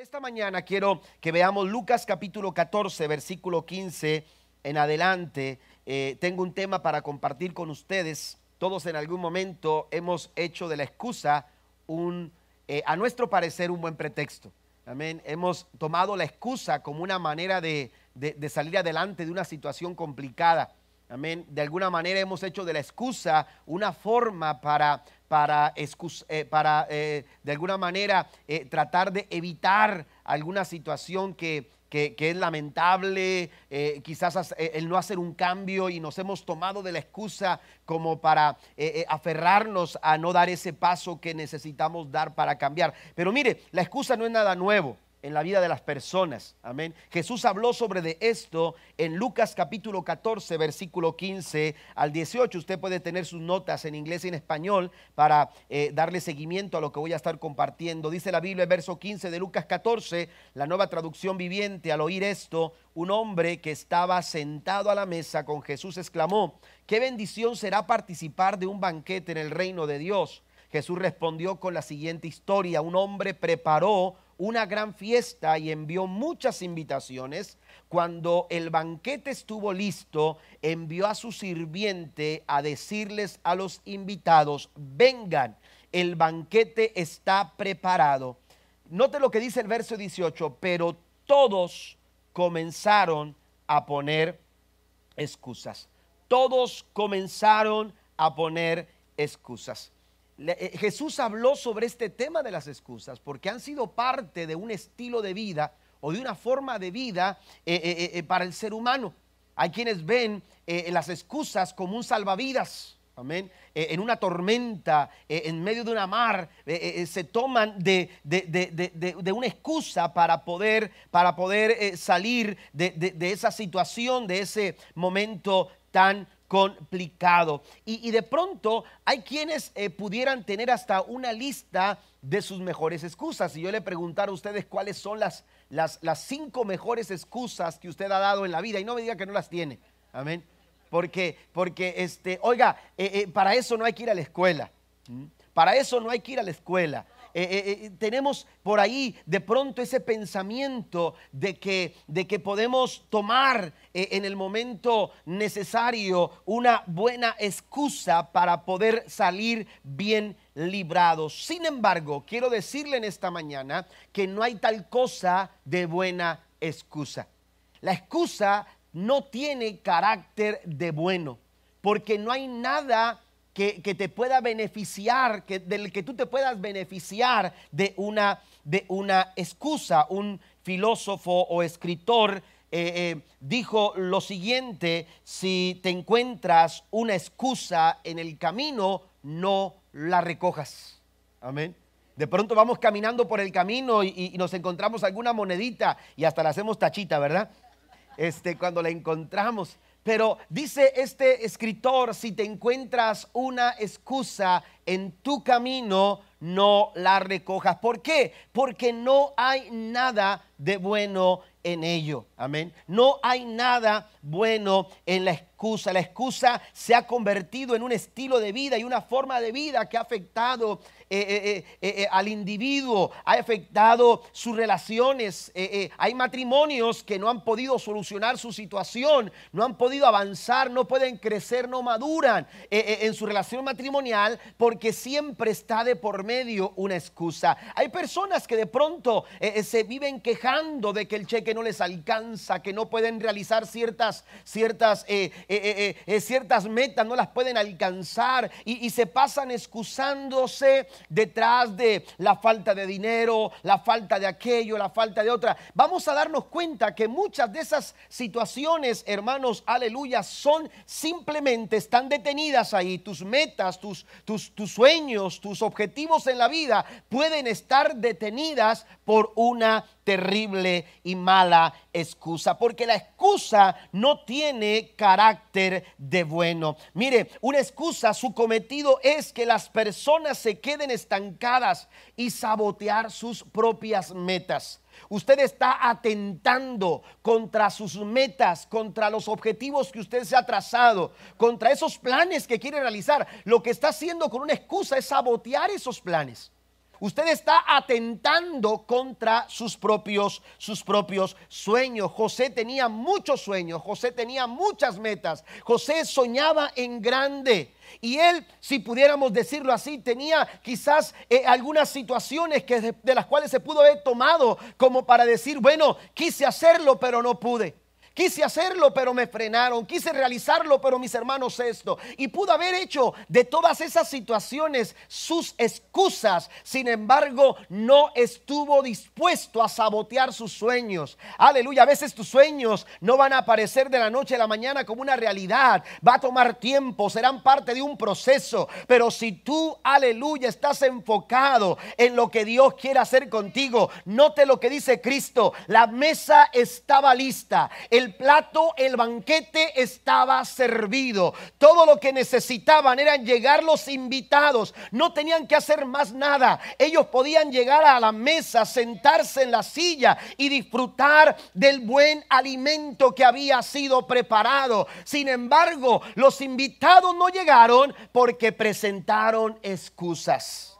Esta mañana quiero que veamos Lucas capítulo 14, versículo 15 en adelante. Tengo un tema para compartir con ustedes. Todos en algún momento hemos hecho de la excusa a nuestro parecer, un buen pretexto. Amén. Hemos tomado la excusa como una manera de salir adelante de una situación complicada. Amén. De alguna manera hemos hecho de la excusa una forma para tratar de evitar alguna situación que es lamentable, quizás el no hacer un cambio, y nos hemos tomado de la excusa como para aferrarnos a no dar ese paso que necesitamos dar para cambiar. Pero mire, la excusa no es nada nuevo en la vida de las personas. Amén. Jesús habló sobre de esto en Lucas capítulo 14, versículo 15 al 18. Usted puede tener sus notas en inglés y en español para darle seguimiento a lo que voy a estar compartiendo. Dice la Biblia, el verso 15 de Lucas 14, la nueva traducción viviente: al oír esto, un hombre que estaba sentado a la mesa con Jesús exclamó: ¿qué bendición será participar de un banquete en el reino de Dios? Jesús respondió con la siguiente historia: un hombre preparó una gran fiesta y envió muchas invitaciones. Cuando el banquete estuvo listo, envió a su sirviente a decirles a los invitados: vengan, el banquete está preparado. Note lo que dice el verso 18: pero todos comenzaron a poner excusas. Todos comenzaron a poner excusas. Jesús habló sobre este tema de las excusas porque han sido parte de un estilo de vida o de una forma de vida para el ser humano. Hay quienes ven las excusas como un salvavidas. Amén. En una tormenta, en medio de una mar, se toman de una excusa para poder salir de esa situación, de ese momento tan complicado. Y de pronto hay quienes pudieran tener hasta una lista de sus mejores excusas. Si yo le preguntara a ustedes cuáles son las 5 mejores excusas que usted ha dado en la vida, y no me diga que no las tiene. Amén. Porque oiga, para eso no hay que ir a la escuela. Para eso no hay que ir a la escuela. Tenemos por ahí de pronto ese pensamiento de que podemos tomar en el momento necesario una buena excusa para poder salir bien librados. Sin embargo, quiero decirle en esta mañana que no hay tal cosa de buena excusa. La excusa no tiene carácter de bueno, porque no hay nada que te pueda beneficiar, del que tú te puedas beneficiar de una excusa. Un filósofo o escritor dijo lo siguiente: si te encuentras una excusa en el camino, no la recojas. Amén. De pronto vamos caminando por el camino y nos encontramos alguna monedita y hasta la hacemos tachita, ¿verdad? Cuando la encontramos. Pero dice este escritor: si te encuentras una excusa en tu camino, no la recojas. ¿Por qué? Porque no hay nada de bueno en ello. Amén. No hay nada bueno en la excusa. La excusa se ha convertido en un estilo de vida y una forma de vida que ha afectado al individuo, ha afectado sus relaciones. Hay matrimonios que no han podido solucionar su situación, no han podido avanzar, no pueden crecer, no maduran en su relación matrimonial, porque siempre está de por medio una excusa. Hay personas que de pronto se viven quejando de que el cheque no les alcanza, que no pueden realizar ciertas metas, no las pueden alcanzar, y se pasan excusándose detrás de la falta de dinero, la falta de aquello, la falta de otra. Vamos a darnos cuenta que muchas de esas situaciones, hermanos, aleluya, son simplemente, están detenidas ahí. Tus metas, tus sueños, tus objetivos en la vida pueden estar detenidas por una terrible y mala excusa, porque la excusa no tiene carácter de bueno. Mire, una excusa, su cometido es que las personas se queden estancadas y sabotear sus propias metas. Usted está atentando contra sus metas, contra los objetivos que usted se ha trazado, contra esos planes que quiere realizar. Lo que está haciendo con una excusa es sabotear esos planes. Usted está atentando contra sus propios sueños. José tenía muchos sueños, José tenía muchas metas, José soñaba en grande. Y él, si pudiéramos decirlo así, tenía quizás algunas situaciones que de las cuales se pudo haber tomado como para decir, bueno, quise hacerlo pero no pude. Quise hacerlo pero me frenaron, quise realizarlo pero mis hermanos esto. Y pudo haber hecho de todas esas situaciones sus excusas, sin embargo no estuvo dispuesto a sabotear sus sueños. Aleluya, a veces tus sueños no van a aparecer de la noche a la mañana como una realidad. Va a tomar tiempo, serán parte de un proceso. Pero si tú, aleluya, estás enfocado en lo que Dios quiere hacer contigo, note lo que dice Cristo: la mesa estaba lista, el plato, el banquete estaba servido. Todo lo que necesitaban eran llegar los invitados. No tenían que hacer más nada. Ellos podían llegar a la mesa, sentarse en la silla y disfrutar del buen alimento que había sido preparado. Sin embargo, los invitados no llegaron porque presentaron excusas.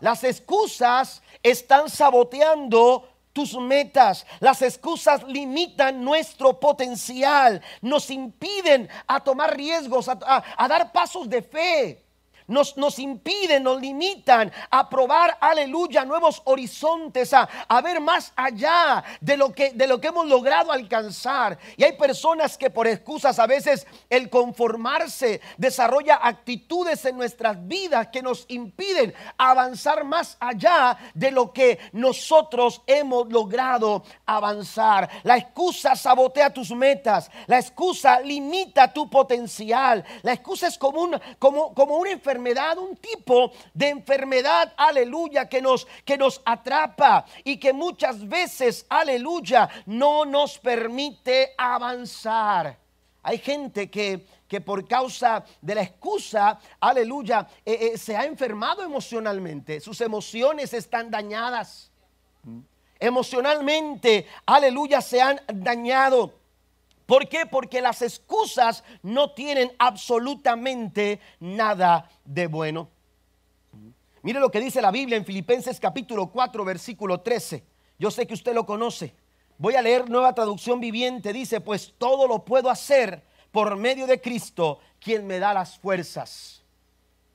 Las excusas están saboteando tus metas. Las excusas limitan nuestro potencial, nos impiden a tomar riesgos, a dar pasos de fe. Nos impiden, nos limitan a probar, aleluya, nuevos horizontes, a ver más allá de lo que hemos logrado alcanzar. Y hay personas que por excusas, a veces el conformarse desarrolla actitudes en nuestras vidas que nos impiden avanzar más allá de lo que nosotros hemos logrado avanzar. La excusa sabotea tus metas, la excusa limita tu potencial. La excusa es como una enfermedad. Un tipo de enfermedad, aleluya, que nos atrapa y que muchas veces, aleluya, no nos permite avanzar. Hay gente que por causa de la excusa, aleluya, se ha enfermado emocionalmente. Sus emociones están dañadas. Emocionalmente, aleluya, se han dañado. ¿Por qué? Porque las excusas no tienen absolutamente nada de bueno. Mire lo que dice la Biblia en Filipenses capítulo 4 versículo 13. Yo sé que usted lo conoce. Voy a leer Nueva Traducción Viviente. Dice: pues todo lo puedo hacer por medio de Cristo, quien me da las fuerzas.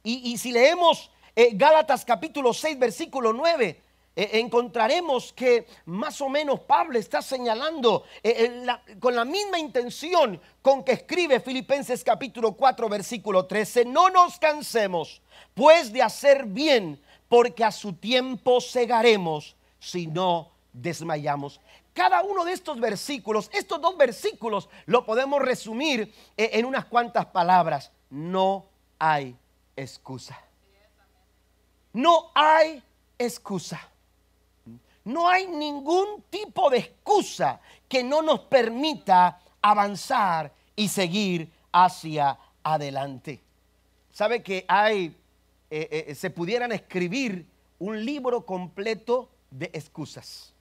Y si leemos Gálatas capítulo 6 versículo 9, encontraremos que más o menos Pablo está señalando con la misma intención con que escribe Filipenses capítulo 4 versículo 13. No nos cansemos pues de hacer bien, porque a su tiempo segaremos si no desmayamos. Cada uno de estos versículos, estos dos versículos, lo podemos resumir en unas cuantas palabras: no hay excusa. No hay excusa. No hay ningún tipo de excusa que no nos permita avanzar y seguir hacia adelante. ¿Sabe que se pudieran escribir un libro completo de excusas?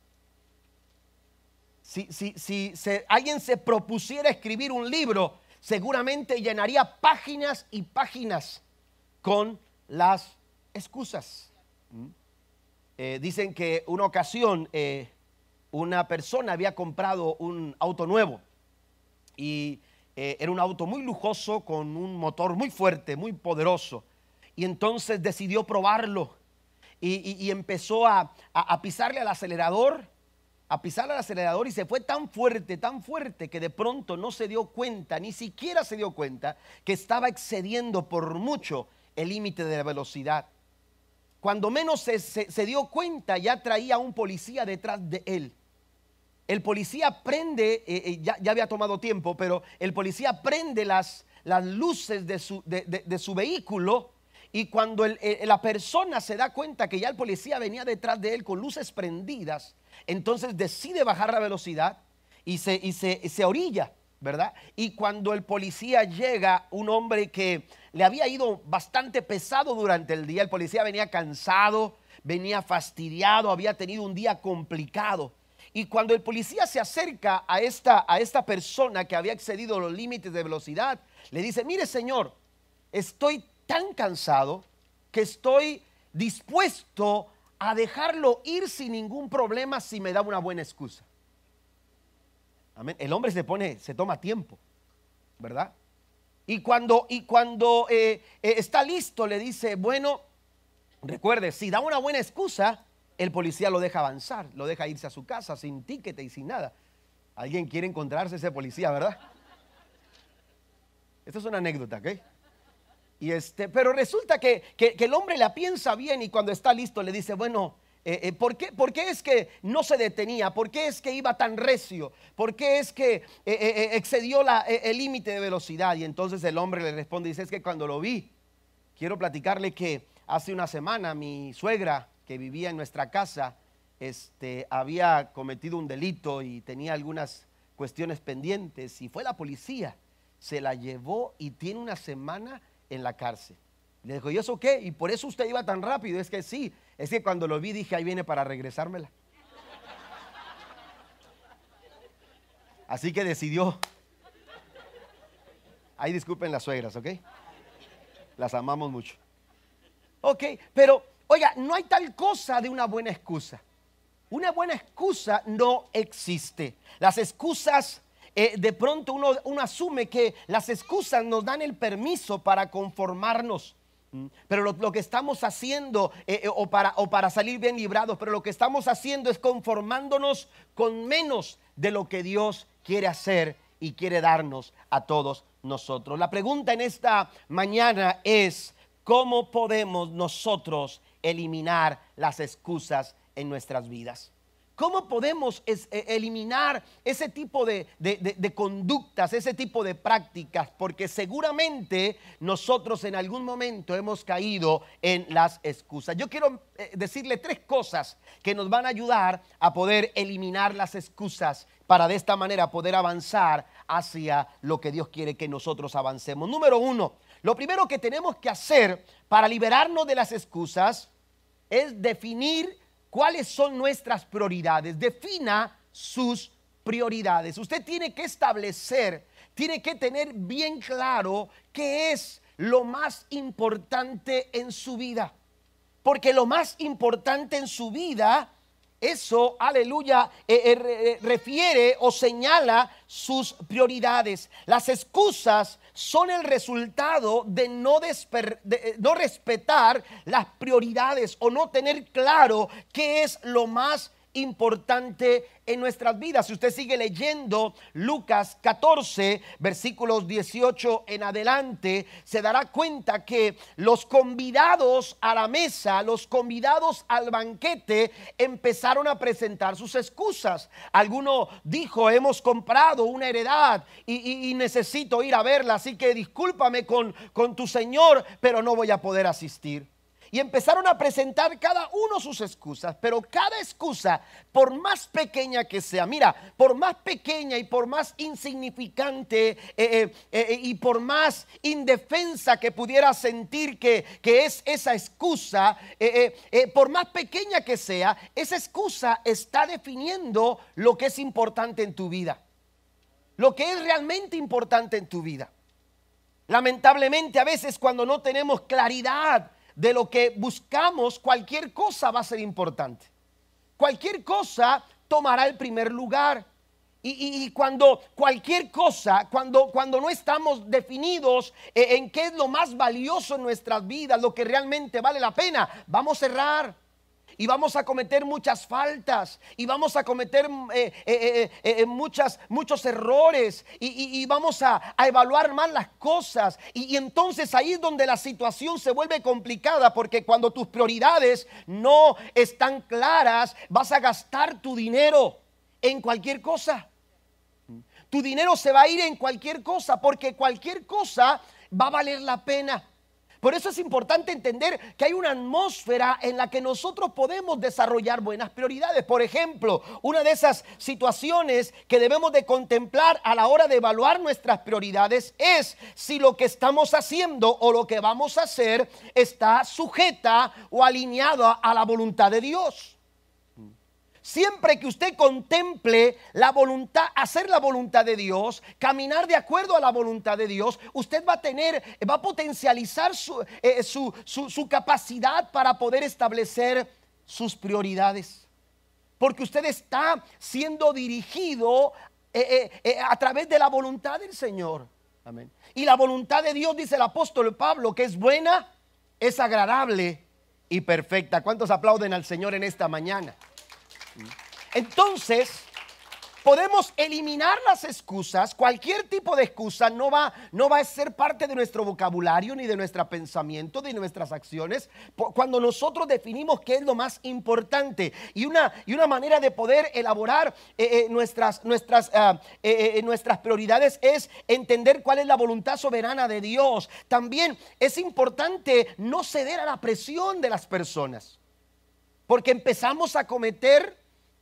Si alguien se propusiera escribir un libro, seguramente llenaría páginas y páginas con las excusas. Dicen que una ocasión una persona había comprado un auto nuevo y era un auto muy lujoso con un motor muy fuerte, muy poderoso, y entonces decidió probarlo y empezó a pisarle al acelerador, y se fue tan fuerte que de pronto no se dio cuenta, ni siquiera se dio cuenta que estaba excediendo por mucho el límite de la velocidad. Cuando menos se dio cuenta, ya traía un policía detrás de él. El policía prende, ya había tomado tiempo, pero el policía prende las luces de su vehículo, y cuando la persona se da cuenta que ya el policía venía detrás de él con luces prendidas, entonces decide bajar la velocidad y se orilla, ¿verdad? Y cuando el policía llega, un hombre que le había ido bastante pesado durante el día, el policía venía cansado, venía fastidiado, había tenido un día complicado. Y cuando el policía se acerca a esta persona que había excedido los límites de velocidad, le dice: mire, señor, estoy tan cansado que estoy dispuesto a dejarlo ir sin ningún problema si me da una buena excusa. Amén. El hombre se toma tiempo, ¿verdad? Y cuando está listo le dice, bueno, recuerde, si da una buena excusa, el policía lo deja avanzar, lo deja irse a su casa sin tiquete y sin nada. Alguien quiere encontrarse ese policía, ¿verdad? Esto es una anécdota, ¿ok? Y pero resulta que el hombre la piensa bien y cuando está listo le dice, bueno, ¿por qué es que no se detenía? ¿Por qué es que iba tan recio? ¿Por qué es que excedió el límite de velocidad? Y entonces el hombre le responde y dice, es que cuando lo vi, quiero platicarle que hace una semana mi suegra que vivía en nuestra casa había cometido un delito y tenía algunas cuestiones pendientes y fue la policía, se la llevó y tiene una semana en la cárcel. Le dijo, ¿y eso qué? ¿Y por eso usted iba tan rápido? Es que sí, es que cuando lo vi dije, ahí viene para regresármela. Así que decidió. Ahí disculpen las suegras, ¿ok? Las amamos mucho. Ok, pero oiga, no hay tal cosa de una buena excusa. Una buena excusa no existe. Las excusas... de pronto uno asume que las excusas nos dan el permiso para conformarnos, pero lo que estamos haciendo o para salir bien librados, pero lo que estamos haciendo es conformándonos con menos de lo que Dios quiere hacer y quiere darnos a todos nosotros. La pregunta en esta mañana es, ¿cómo podemos nosotros eliminar las excusas en nuestras vidas? ¿Cómo podemos eliminar ese tipo de conductas, ese tipo de prácticas? Porque seguramente nosotros en algún momento hemos caído en las excusas. Yo quiero decirle tres cosas que nos van a ayudar a poder eliminar las excusas para de esta manera poder avanzar hacia lo que Dios quiere que nosotros avancemos. Número uno, lo primero que tenemos que hacer para liberarnos de las excusas es definir cuáles son nuestras prioridades. Defina sus prioridades. Usted tiene que establecer, tiene que tener bien claro qué es lo más importante en su vida. Porque lo más importante en su vida, eso, aleluya, refiere o señala sus prioridades. Las excusas son el resultado de no respetar las prioridades o no tener claro qué es lo más importante en nuestras vidas. Si usted sigue leyendo Lucas 14, versículos 18 en adelante, se dará cuenta que los convidados a la mesa, los convidados al banquete, empezaron a presentar sus excusas. Alguno dijo, hemos comprado una heredad y necesito ir a verla, así que discúlpame con tu señor, pero no voy a poder asistir. Y empezaron a presentar cada uno sus excusas, pero cada excusa, por más pequeña que sea, mira, por más pequeña y por más insignificante y por más indefensa que pudiera sentir que es esa excusa, por más pequeña que sea, esa excusa está definiendo lo que es importante en tu vida, lo que es realmente importante en tu vida. Lamentablemente, a veces cuando no tenemos claridad de lo que buscamos, cualquier cosa va a ser importante. Cualquier cosa tomará el primer lugar. Y cuando cualquier cosa, cuando no estamos definidos en qué es lo más valioso en nuestras vidas, lo que realmente vale la pena, vamos a errar. Y vamos a cometer muchas faltas y vamos a cometer muchos errores y vamos a evaluar mal las cosas y entonces ahí es donde la situación se vuelve complicada, porque cuando tus prioridades no están claras vas a gastar tu dinero en cualquier cosa. Tu dinero se va a ir en cualquier cosa porque cualquier cosa va a valer la pena. Por eso es importante entender que hay una atmósfera en la que nosotros podemos desarrollar buenas prioridades. Por ejemplo, una de esas situaciones que debemos de contemplar a la hora de evaluar nuestras prioridades es si lo que estamos haciendo o lo que vamos a hacer está sujeta o alineada a la voluntad de Dios. Siempre que usted contemple la voluntad, hacer la voluntad de Dios, caminar de acuerdo a la voluntad de Dios, usted va a potencializar su capacidad para poder establecer sus prioridades, porque usted está siendo dirigido a través de la voluntad del Señor. Amén. Y la voluntad de Dios, dice el apóstol Pablo, que es buena, es agradable y perfecta. ¿Cuántos aplauden al Señor en esta mañana? Entonces podemos eliminar las excusas. Cualquier tipo de excusa no va a ser parte de nuestro vocabulario, ni de nuestro pensamiento, de nuestras acciones, cuando nosotros definimos qué es lo más importante. Y una manera de poder elaborar nuestras prioridades es entender cuál es la voluntad soberana de Dios. También es importante no ceder a la presión de las personas, porque empezamos a cometer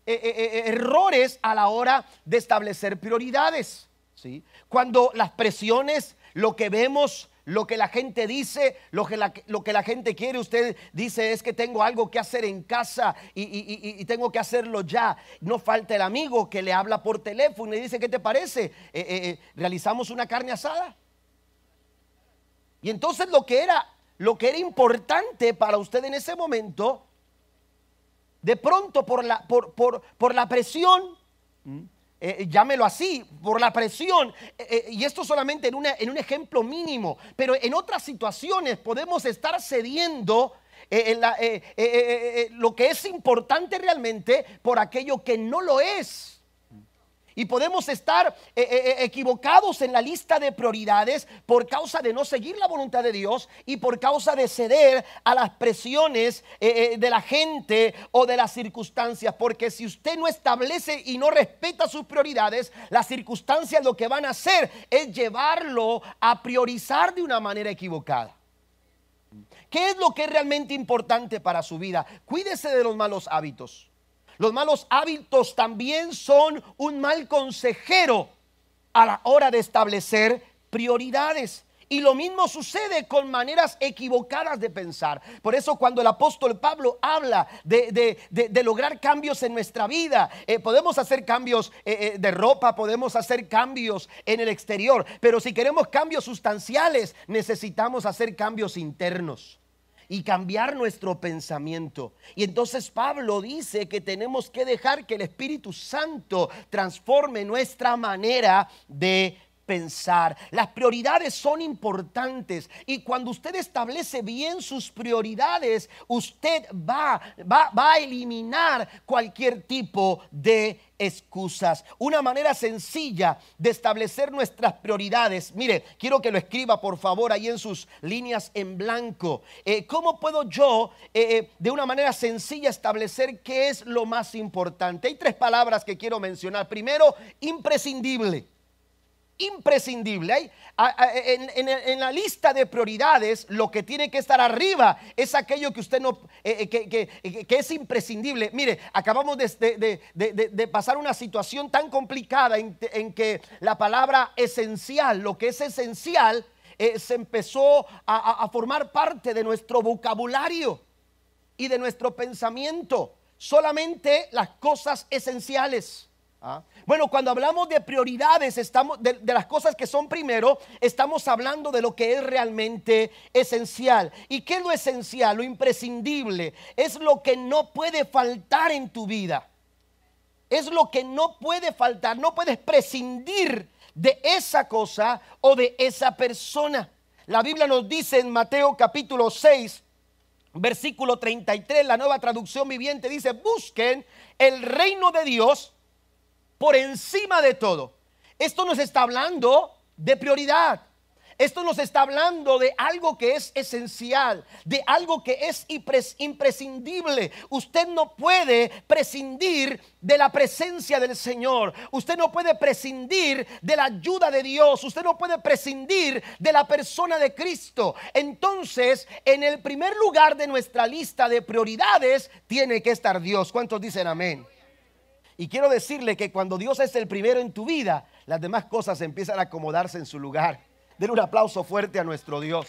errores a la hora de establecer prioridades, ¿sí? Cuando las presiones, lo que vemos, lo que la gente dice, lo que la gente quiere, usted dice: es que tengo algo que hacer en casa y tengo que hacerlo ya. No falta el amigo que le habla por teléfono y le dice: ¿qué te parece? ¿Realizamos una carne asada? Y entonces lo que era importante para usted en ese momento, de pronto por la presión, llámelo así, por la presión, y esto solamente en un ejemplo mínimo, pero en otras situaciones podemos estar cediendo lo que es importante realmente por aquello que no lo es. Y podemos estar equivocados en la lista de prioridades por causa de no seguir la voluntad de Dios y por causa de ceder a las presiones de la gente o de las circunstancias. Porque si usted no establece y no respeta sus prioridades, las circunstancias lo que van a hacer es llevarlo a priorizar de una manera equivocada. ¿Qué es lo que es realmente importante para su vida? Cuídese de los malos hábitos. Los malos hábitos también son un mal consejero a la hora de establecer prioridades. Y lo mismo sucede con maneras equivocadas de pensar. Por eso cuando el apóstol Pablo habla de lograr cambios en nuestra vida, podemos hacer cambios de ropa, podemos hacer cambios en el exterior, pero si queremos cambios sustanciales, necesitamos hacer cambios internos y cambiar nuestro pensamiento. Y entonces Pablo dice que tenemos que dejar que el Espíritu Santo transforme nuestra manera de pensar. Las prioridades son importantes, y cuando usted establece bien sus prioridades, usted va a eliminar cualquier tipo de excusas. Una manera sencilla de establecer nuestras prioridades, mire, quiero que lo escriba por favor ahí en sus líneas en blanco. ¿Cómo puedo yo de una manera sencilla establecer qué es lo más importante? Hay tres palabras que quiero mencionar. Primero, imprescindible. Imprescindible. En la lista de prioridades, lo que tiene que estar arriba es aquello que usted no que es imprescindible. Mire, acabamos de pasar una situación tan complicada en que la palabra esencial, lo que es esencial, se empezó a formar parte de nuestro vocabulario y de nuestro pensamiento. Solamente las cosas esenciales. Bueno, cuando hablamos de prioridades, estamos de las cosas que son primero, estamos hablando de lo que es realmente esencial. ¿Y qué es lo esencial? Lo imprescindible es lo que no puede faltar en tu vida. Es lo que no puede faltar. No puedes prescindir de esa cosa o de esa persona. La Biblia nos dice en Mateo capítulo 6, versículo 33, la Nueva Traducción Viviente dice: busquen el reino de Dios por encima de todo. Esto nos está hablando de prioridad. Esto nos está hablando de algo que es esencial, de algo que es imprescindible. Usted no puede prescindir de la presencia del Señor. Usted no puede prescindir de la ayuda de Dios. Usted no puede prescindir de la persona de Cristo. Entonces, en el primer lugar de nuestra lista de prioridades tiene que estar Dios. ¿Cuántos dicen amén? Y quiero decirle que cuando Dios es el primero en tu vida, las demás cosas empiezan a acomodarse en su lugar. Denle un aplauso fuerte a nuestro Dios.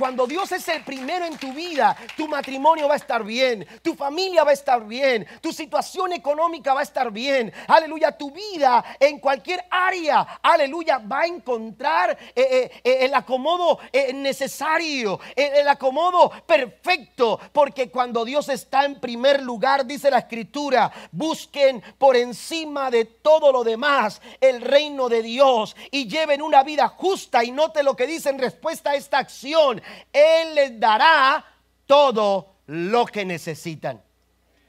Cuando Dios es el primero en tu vida, tu matrimonio va a estar bien, tu familia va a estar bien, tu situación económica va a estar bien. Aleluya, tu vida en cualquier área, aleluya, va a encontrar el acomodo necesario, el acomodo perfecto. Porque cuando Dios está en primer lugar, dice la Escritura, busquen por encima de todo lo demás el reino de Dios y lleven una vida justa. Y note lo que dice en respuesta a esta acción: Él les dará todo lo que necesitan.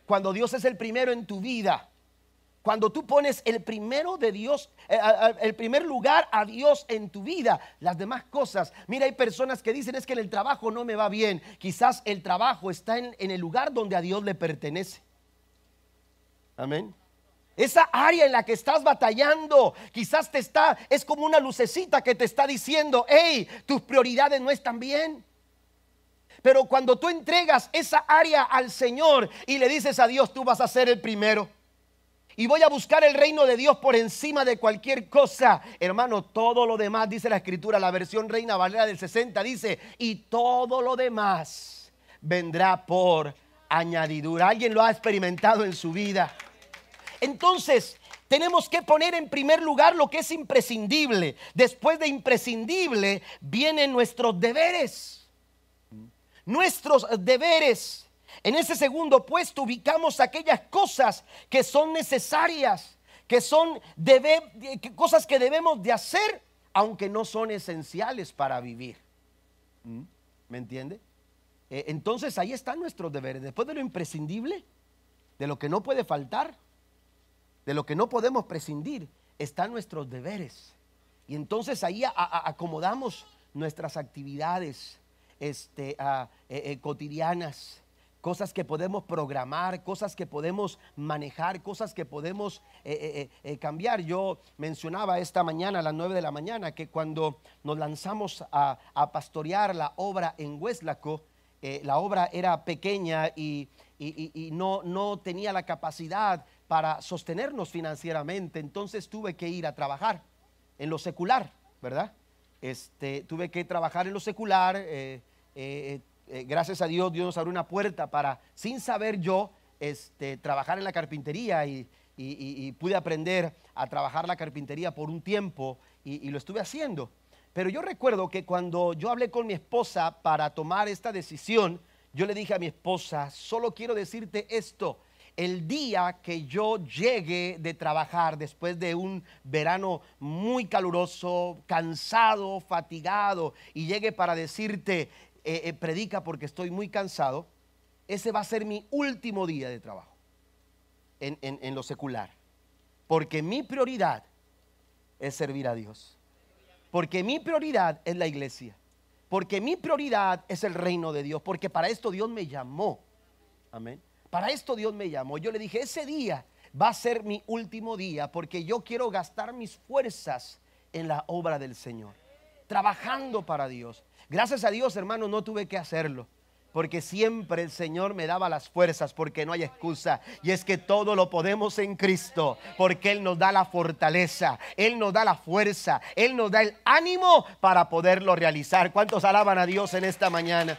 Cuando Dios es el primero en tu vida, cuando tú pones el primero de Dios, el primer lugar a Dios en tu vida, las demás cosas. Mira, hay personas que dicen: es que en el trabajo no me va bien. Quizás el trabajo está en el lugar donde a Dios le pertenece. Amén. Esa área en la que estás batallando, quizás es como una lucecita que te está diciendo: hey, tus prioridades no están bien. Pero cuando tú entregas esa área al Señor y le dices a Dios: tú vas a ser el primero y voy a buscar el reino de Dios por encima de cualquier cosa, hermano, todo lo demás, dice la Escritura, la versión Reina Valera del 60, dice: y todo lo demás vendrá por añadidura. ¿Alguien lo ha experimentado en su vida? Entonces, tenemos que poner en primer lugar lo que es imprescindible. Después de imprescindible vienen nuestros deberes. Nuestros deberes. En ese segundo puesto ubicamos aquellas cosas que son necesarias, que son cosas que debemos de hacer, aunque no son esenciales para vivir. ¿Me entiende? Entonces ahí están nuestros deberes. Después de lo imprescindible, de lo que no puede faltar, de lo que no podemos prescindir, están nuestros deberes. Y entonces ahí acomodamos nuestras actividades cotidianas, cosas que podemos programar, cosas que podemos manejar, cosas que podemos cambiar. Yo mencionaba esta mañana a las 9 de la mañana que cuando nos lanzamos a pastorear la obra en Hueslaco, la obra era pequeña y no tenía la capacidad para sostenernos financieramente. Entonces tuve que ir a trabajar en lo secular, ¿verdad? Tuve que trabajar en lo secular. Gracias a Dios, Dios nos abrió una puerta para, sin saber yo, trabajar en la carpintería y pude aprender a trabajar la carpintería por un tiempo y lo estuve haciendo. Pero yo recuerdo que cuando yo hablé con mi esposa para tomar esta decisión, yo le dije a mi esposa: solo quiero decirte esto, el día que yo llegue de trabajar después de un verano muy caluroso, cansado, fatigado, y llegue para decirte: predica porque estoy muy cansado, ese va a ser mi último día de trabajo en lo secular, porque mi prioridad es servir a Dios, porque mi prioridad es la iglesia, porque mi prioridad es el reino de Dios, porque para esto Dios me llamó. Amén. Para esto Dios me llamó. Yo le dije: ese día va a ser mi último día, porque yo quiero gastar mis fuerzas en la obra del Señor, trabajando para Dios. Gracias a Dios, hermano, no tuve que hacerlo, porque siempre el Señor me daba las fuerzas, porque no hay excusa. Y es que todo lo podemos en Cristo, porque Él nos da la fortaleza, Él nos da la fuerza, Él nos da el ánimo para poderlo realizar. ¿Cuántos alaban a Dios en esta mañana?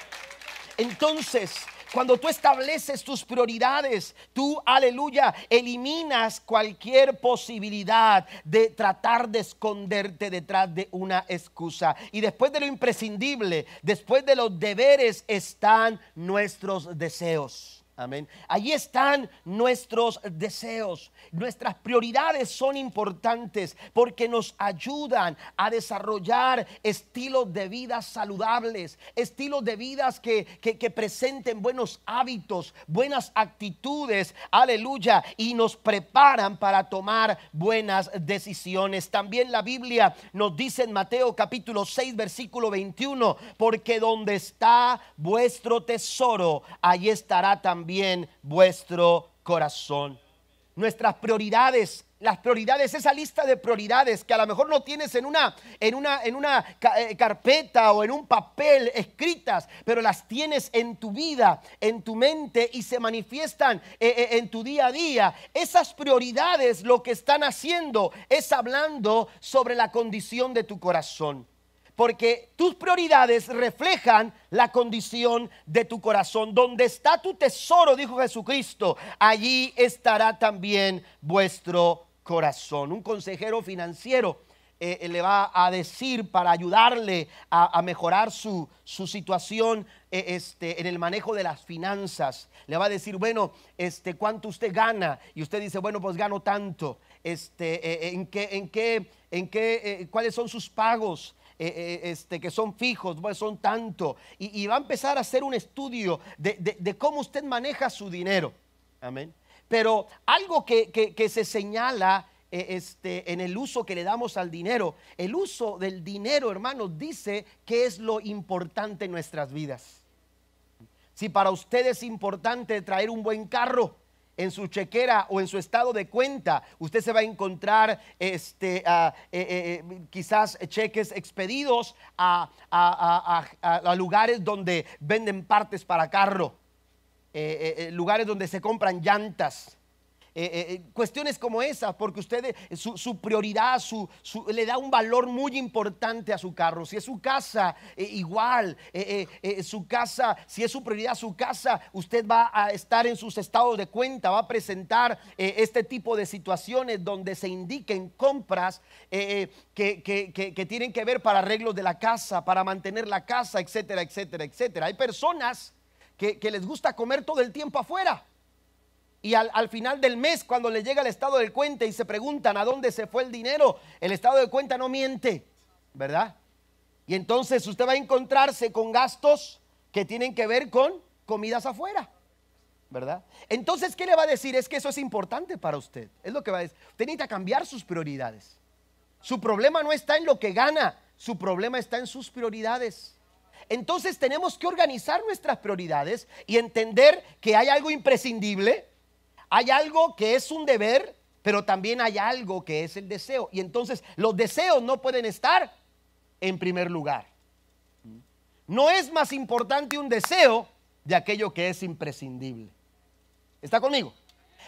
Entonces, cuando tú estableces tus prioridades, tú, aleluya, eliminas cualquier posibilidad de tratar de esconderte detrás de una excusa. Y después de lo imprescindible, después de los deberes, están nuestros deseos. Amén. Allí están nuestros deseos. Nuestras prioridades son importantes porque nos ayudan a desarrollar estilos de vida saludables, estilos de vida que presenten buenos hábitos, buenas actitudes, aleluya, y nos preparan para tomar buenas decisiones. También la Biblia nos dice en Mateo capítulo 6 versículo 21: porque donde está vuestro tesoro, allí estará también vuestro corazón. Nuestras prioridades, las prioridades, esa lista de prioridades que a lo mejor no tienes en una carpeta o en un papel escritas, pero las tienes en tu vida, en tu mente, y se manifiestan en tu día a día. Esas prioridades lo que están haciendo es hablando sobre la condición de tu corazón. Porque tus prioridades reflejan la condición de tu corazón. Donde está tu tesoro, dijo Jesucristo, allí estará también vuestro corazón. Un consejero financiero le va a decir, para ayudarle a mejorar su situación en el manejo de las finanzas, le va a decir, bueno, ¿cuánto usted gana? Y usted dice, bueno, pues gano tanto. ¿Cuáles son sus pagos? Que son fijos, pues son tanto, y va a empezar a hacer un estudio de cómo usted maneja su dinero. Amén. Pero algo que se señala en el uso que le damos al dinero, el uso del dinero, hermanos, dice que es lo importante en nuestras vidas. Si para usted es importante traer un buen carro en su chequera o en su estado de cuenta, usted se va a encontrar quizás cheques expedidos a lugares donde venden partes para carro, lugares donde se compran llantas, cuestiones como esas, porque usted su prioridad, le da un valor muy importante a su carro. Si es su casa, igual, su casa, si es su prioridad su casa, usted va a estar en sus estados de cuenta, va a presentar este tipo de situaciones donde se indiquen compras que tienen que ver para arreglos de la casa, para mantener la casa, etcétera, etcétera, etcétera. Hay personas que les gusta comer todo el tiempo afuera. Y al final del mes, cuando le llega el estado de cuenta y se preguntan a dónde se fue el dinero, el estado de cuenta no miente, ¿verdad? Y entonces usted va a encontrarse con gastos que tienen que ver con comidas afuera, ¿verdad? Entonces, ¿qué le va a decir? Es que eso es importante para usted. Es lo que va a decir. Usted necesita cambiar sus prioridades. Su problema no está en lo que gana, su problema está en sus prioridades. Entonces tenemos que organizar nuestras prioridades y entender que hay algo imprescindible. Hay algo que es un deber, pero también hay algo que es el deseo. Y entonces los deseos no pueden estar en primer lugar. No es más importante un deseo de aquello que es imprescindible. ¿Está conmigo?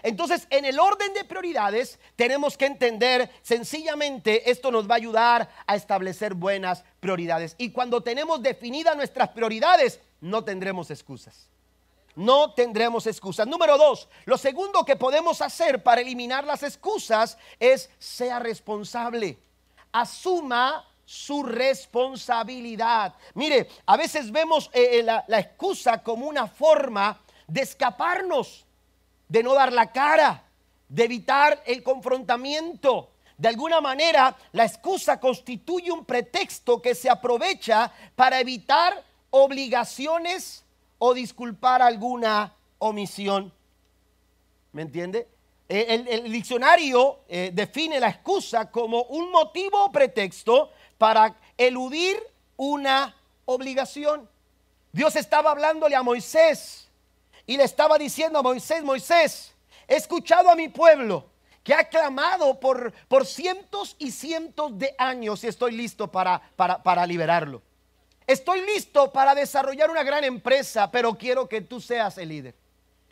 Entonces, en el orden de prioridades tenemos que entender, sencillamente, esto nos va a ayudar a establecer buenas prioridades. Y cuando tenemos definidas nuestras prioridades, no tendremos excusas. No tendremos excusas. Número 2, lo segundo que podemos hacer para eliminar las excusas es: sea responsable, asuma su responsabilidad. Mire, a veces vemos la excusa como una forma de escaparnos, de no dar la cara, de evitar el confrontamiento. De alguna manera, la excusa constituye un pretexto que se aprovecha para evitar obligaciones o disculpar alguna omisión. ¿Me entiende? El diccionario define la excusa como un motivo o pretexto para eludir una obligación. Dios estaba hablándole a Moisés y le estaba diciendo a Moisés: Moisés, he escuchado a mi pueblo que ha clamado por cientos y cientos de años, y estoy listo para liberarlo. Estoy listo para desarrollar una gran empresa, pero quiero que tú seas el líder.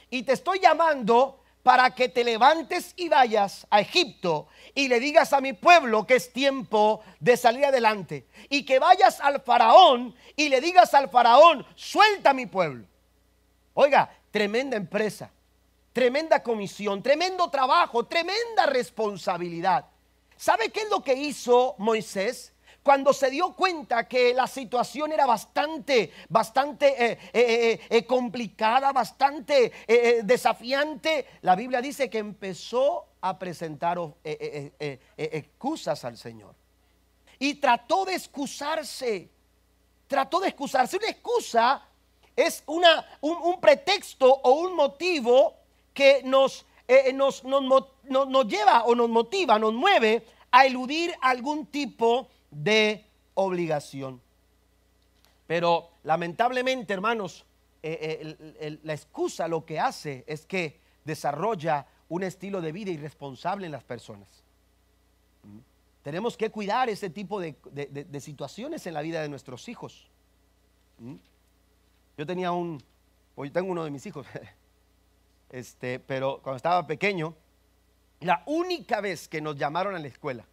Y te estoy llamando para que te levantes y vayas a Egipto y le digas a mi pueblo que es tiempo de salir adelante. Y que vayas al faraón y le digas al faraón: suelta a mi pueblo. Oiga, tremenda empresa, tremenda comisión, tremendo trabajo, tremenda responsabilidad. ¿Sabe qué es lo que hizo Moisés? Cuando se dio cuenta que la situación era bastante complicada, bastante desafiante, la Biblia dice que empezó a presentar excusas al Señor. Y trató de excusarse, Una excusa es un pretexto o un motivo que nos lleva o nos motiva, nos mueve a eludir algún tipo de obligación. Pero lamentablemente, hermanos, la excusa lo que hace es que desarrolla un estilo de vida irresponsable en las personas. Tenemos que cuidar ese tipo de situaciones en la vida de nuestros hijos. Yo tenía hoy tengo uno de mis hijos, pero cuando estaba pequeño, la única vez que nos llamaron a la escuela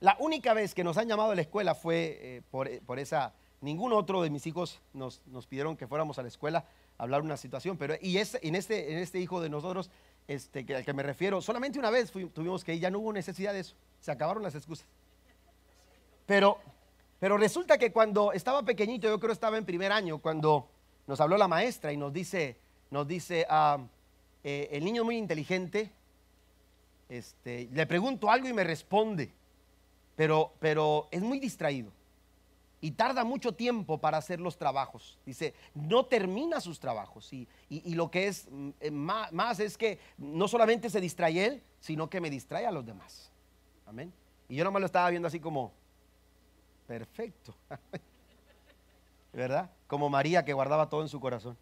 La única vez que nos han llamado a la escuela fue por esa... Ningún otro de mis hijos nos pidieron que fuéramos a la escuela a hablar una situación, pero en este hijo de nosotros, al que me refiero, solamente una vez tuvimos que ir, ya no hubo necesidad de eso, se acabaron las excusas. Pero resulta que cuando estaba pequeñito, yo creo estaba en primer año, cuando nos habló la maestra y nos dice, el niño es muy inteligente, le pregunto algo y me responde, pero es muy distraído. Y tarda mucho tiempo para hacer los trabajos. Dice, no termina sus trabajos. Y lo que es más es que no solamente se distrae él, sino que me distrae a los demás. Amén. Y yo nomás lo estaba viendo así como, perfecto. ¿Verdad? Como María que guardaba todo en su corazón.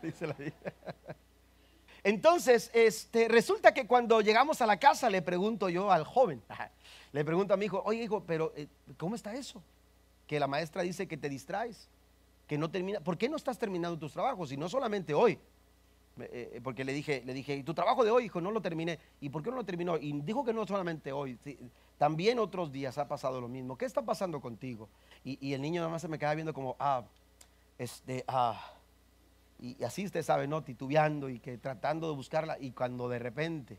Dice la Biblia. Entonces, resulta que cuando llegamos a la casa le pregunto yo al joven. Le pregunto a mi hijo, oye hijo, pero ¿cómo está eso? Que la maestra dice que te distraes, que no termina. ¿Por qué no estás terminando tus trabajos? Y no solamente hoy, porque le dije, ¿y tu trabajo de hoy, hijo? No lo terminé. ¿Y por qué no lo terminó? Y dijo que no solamente hoy, también otros días ha pasado lo mismo. ¿Qué está pasando contigo? Y el niño nada más se me queda viendo como, y así usted sabe, ¿no? Titubeando y que tratando de buscarla. Y cuando de repente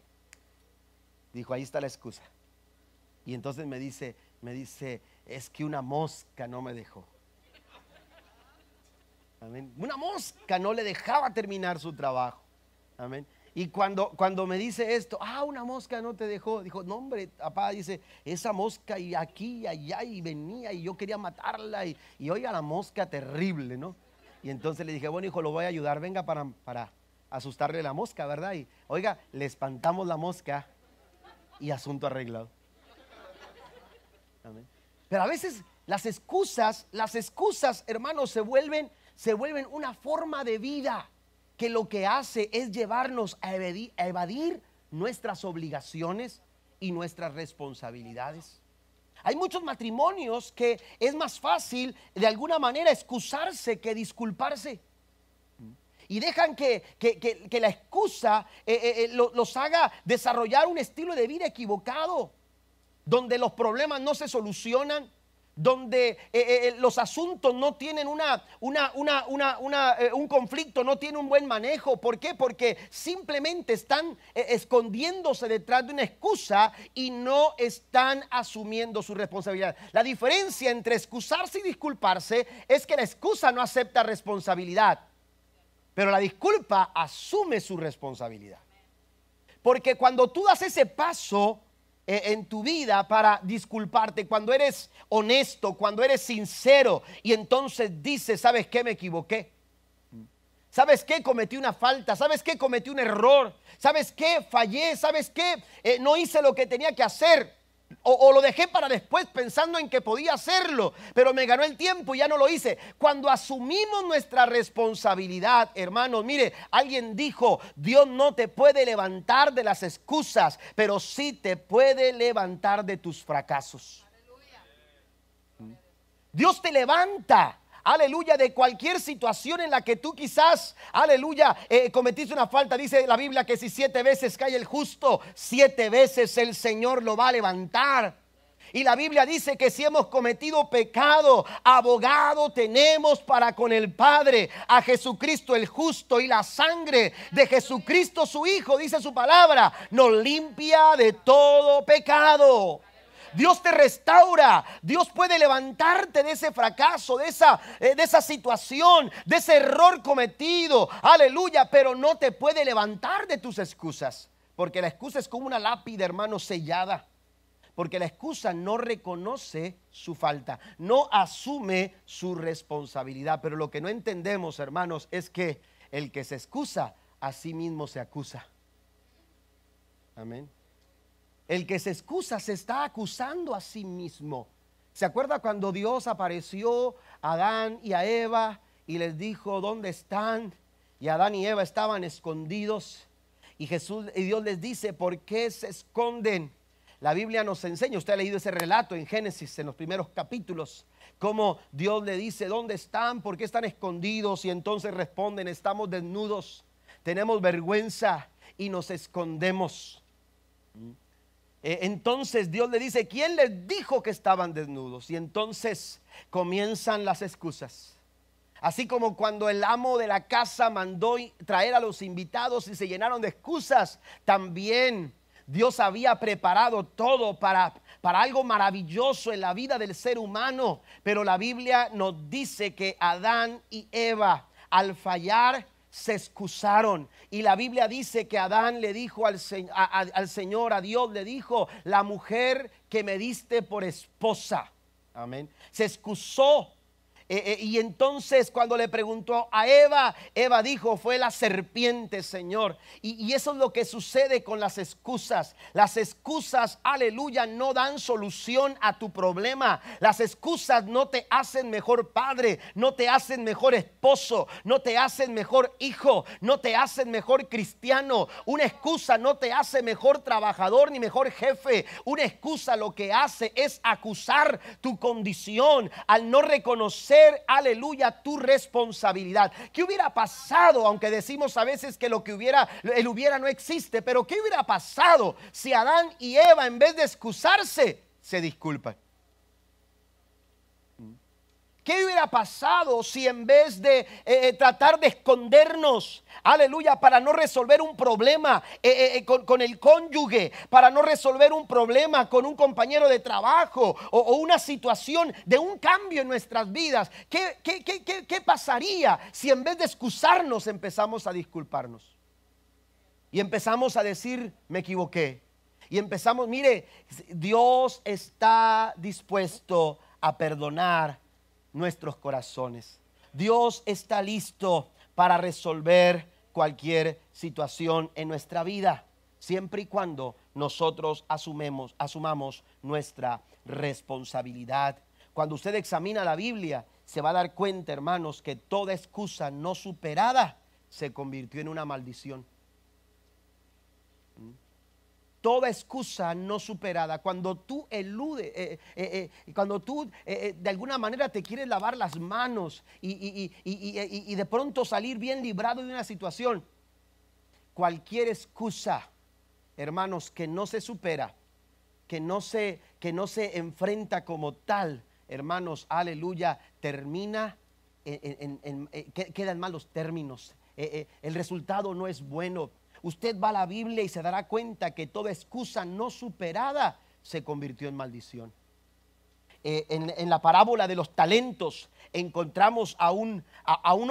dijo, ahí está la excusa. Y entonces me dice, es que una mosca no me dejó. Amén. Una mosca no le dejaba terminar su trabajo. Amén. Y cuando me dice esto, una mosca no te dejó. Dijo, no hombre, papá, dice, esa mosca y aquí y allá y venía y yo quería matarla. Y oiga, la mosca terrible, ¿no? Y entonces le dije, bueno hijo, lo voy a ayudar, venga para asustarle la mosca, ¿verdad? Y oiga, le espantamos la mosca y asunto arreglado. Amén. Pero a veces las excusas, hermanos, se vuelven una forma de vida que lo que hace es llevarnos a evadir nuestras obligaciones y nuestras responsabilidades. Hay muchos matrimonios que es más fácil de alguna manera excusarse que disculparse. Y dejan que la excusa los haga desarrollar un estilo de vida equivocado, donde los problemas no se solucionan, donde los asuntos no tienen un conflicto, no tiene un buen manejo. ¿Por qué? Porque simplemente están escondiéndose detrás de una excusa y no están asumiendo su responsabilidad. La diferencia entre excusarse y disculparse es que la excusa no acepta responsabilidad, pero la disculpa asume su responsabilidad. Porque cuando tú das ese paso en tu vida para disculparte, cuando eres honesto, cuando eres sincero, y entonces dices, ¿sabes qué? Me equivoqué. ¿Sabes qué? Cometí una falta. ¿Sabes qué? Cometí un error. ¿Sabes qué? Fallé. ¿Sabes qué? No hice lo que tenía que hacer. O lo dejé para después pensando en que podía hacerlo, pero me ganó el tiempo y ya no lo hice. Cuando asumimos nuestra responsabilidad, hermanos, mire, alguien dijo, Dios no te puede levantar de las excusas, pero sí te puede levantar de tus fracasos. Aleluya. Dios te levanta, aleluya, de cualquier situación en la que tú quizás, aleluya, cometiste una falta. Dice la Biblia que si 7 veces cae el justo, 7 veces el Señor lo va a levantar. Y la Biblia dice que si hemos cometido pecado, abogado tenemos para con el Padre, a Jesucristo el justo, y la sangre de Jesucristo su Hijo, dice su palabra, nos limpia de todo pecado. Dios te restaura, Dios puede levantarte de ese fracaso, de esa situación, de ese error cometido, aleluya, pero no te puede levantar de tus excusas, porque la excusa es como una lápida, hermano, sellada, porque la excusa no reconoce su falta, no asume su responsabilidad. Pero lo que no entendemos, hermanos, es que el que se excusa a sí mismo se acusa. Amén. El que se excusa se está acusando a sí mismo. ¿Se acuerda cuando Dios apareció a Adán y a Eva y les dijo, ¿dónde están? Y Adán y Eva estaban escondidos. Y Dios les dice, ¿por qué se esconden? La Biblia nos enseña, usted ha leído ese relato en Génesis, en los primeros capítulos, cómo Dios le dice, ¿dónde están? ¿Por qué están escondidos? Y entonces responden, estamos desnudos, tenemos vergüenza y nos escondemos. Entonces Dios le dice, ¿quién les dijo que estaban desnudos? Y entonces comienzan las excusas. Así como cuando el amo de la casa mandó traer a los invitados y se llenaron de excusas, también Dios había preparado todo para algo maravilloso en la vida del ser humano. Pero la Biblia nos dice que Adán y Eva, al fallar, se excusaron. Y la Biblia dice que Adán le dijo al Señor, a Dios le dijo, la mujer que me diste por esposa. Amén. Se excusó. Y entonces cuando le preguntó a Eva, Eva dijo, fue la serpiente, Señor. Y eso es lo que sucede con las excusas. Las excusas, aleluya, no dan solución a tu problema. Las excusas no te hacen mejor padre, no te hacen mejor esposo, no te hacen mejor hijo, no te hacen mejor cristiano. Una excusa no te hace mejor trabajador ni mejor jefe. Una excusa lo que hace es acusar tu condición al no reconocer, aleluya, tu responsabilidad. ¿Qué hubiera pasado? Aunque decimos a veces que lo que hubiera, el hubiera no existe, pero ¿qué hubiera pasado si Adán y Eva, en vez de excusarse, se disculpan? ¿Qué hubiera pasado si en vez de tratar de escondernos, aleluya, para no resolver un problema con el cónyuge, para no resolver un problema con un compañero de trabajo o una situación de un cambio en nuestras vidas? ¿Qué pasaría si en vez de excusarnos empezamos a disculparnos? Y empezamos a decir, me equivoqué. Y empezamos, mire, Dios está dispuesto a perdonar nuestros corazones. Dios está listo para resolver cualquier situación en nuestra vida, siempre y cuando nosotros asumamos nuestra responsabilidad. Cuando usted examina la Biblia, se va a dar cuenta, hermanos, que toda excusa no superada se convirtió en una maldición. Toda excusa no superada, cuando tú eludes, cuando tú de alguna manera te quieres lavar las manos y de pronto salir bien librado de una situación, cualquier excusa, hermanos, que no se supera, que no se enfrenta como tal, hermanos, aleluya, termina, queda en malos términos, el resultado no es bueno. Usted va a la Biblia y se dará cuenta que toda excusa no superada se convirtió en maldición. En la parábola de los talentos encontramos a un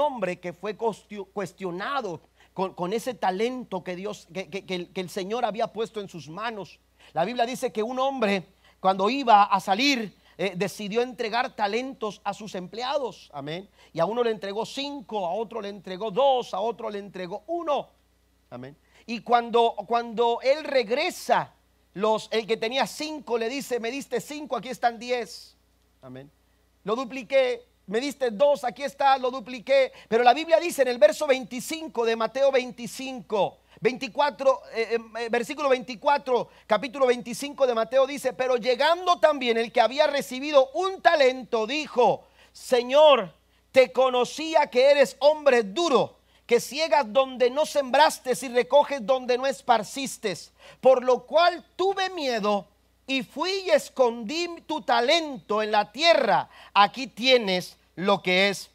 hombre que fue cuestionado con ese talento que Dios, que el Señor había puesto en sus manos. La Biblia dice que un hombre, cuando iba a salir, decidió entregar talentos a sus empleados. Amén. Y a uno le entregó 5, a otro le entregó 2, a otro le entregó 1. Amén. Y cuando él regresa, el que tenía 5 le dice, me diste 5, aquí están 10. Amén. Lo dupliqué. Me diste 2, aquí está, lo dupliqué. Pero la Biblia dice en el verso 25 de Mateo versículo 24, capítulo 25 de Mateo dice, pero llegando también el que había recibido un talento, dijo, Señor, te conocía que eres hombre duro, que ciegas donde no sembraste y recoges donde no esparciste, por lo cual tuve miedo y fui y escondí tu talento en la tierra. Aquí tienes lo que es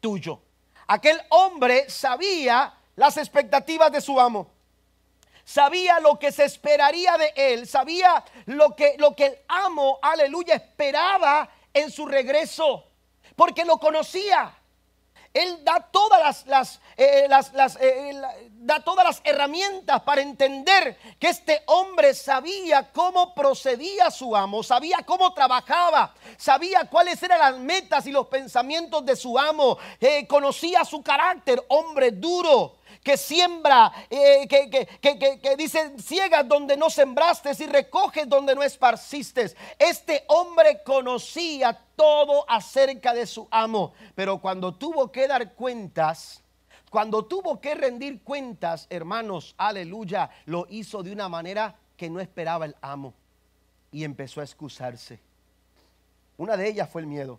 tuyo. Aquel hombre sabía las expectativas de su amo, sabía lo que se esperaría de él, sabía lo que el amo, aleluya, esperaba en su regreso, porque lo conocía. Él da todas las herramientas para entender que este hombre sabía cómo procedía su amo, sabía cómo trabajaba, sabía cuáles eran las metas y los pensamientos de su amo, conocía su carácter, hombre duro, que siembra, que dice, ciegas donde no sembraste y recoges donde no esparciste. Este hombre conocía todo acerca de su amo, pero cuando tuvo que dar cuentas, cuando tuvo que rendir cuentas, hermanos, aleluya, lo hizo de una manera que no esperaba el amo y empezó a excusarse. Una de ellas fue el miedo.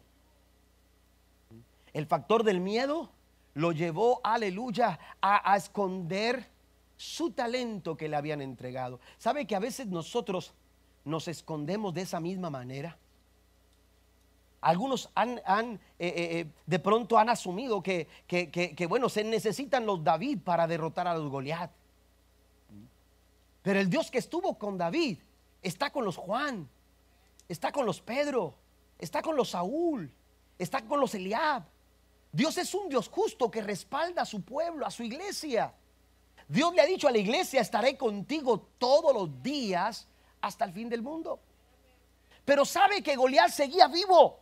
El factor del miedo lo llevó, aleluya, a esconder su talento que le habían entregado. ¿Sabe que a veces nosotros nos escondemos de esa misma manera? Algunos de pronto han asumido que bueno, se necesitan los David para derrotar a los Goliat. Pero el Dios que estuvo con David está con los Juan, está con los Pedro, está con los Saúl, está con los Eliab. Dios es un Dios justo que respalda a su pueblo, a su iglesia. Dios le ha dicho a la iglesia: estaré contigo todos los días hasta el fin del mundo. Pero sabe que Goliat seguía vivo,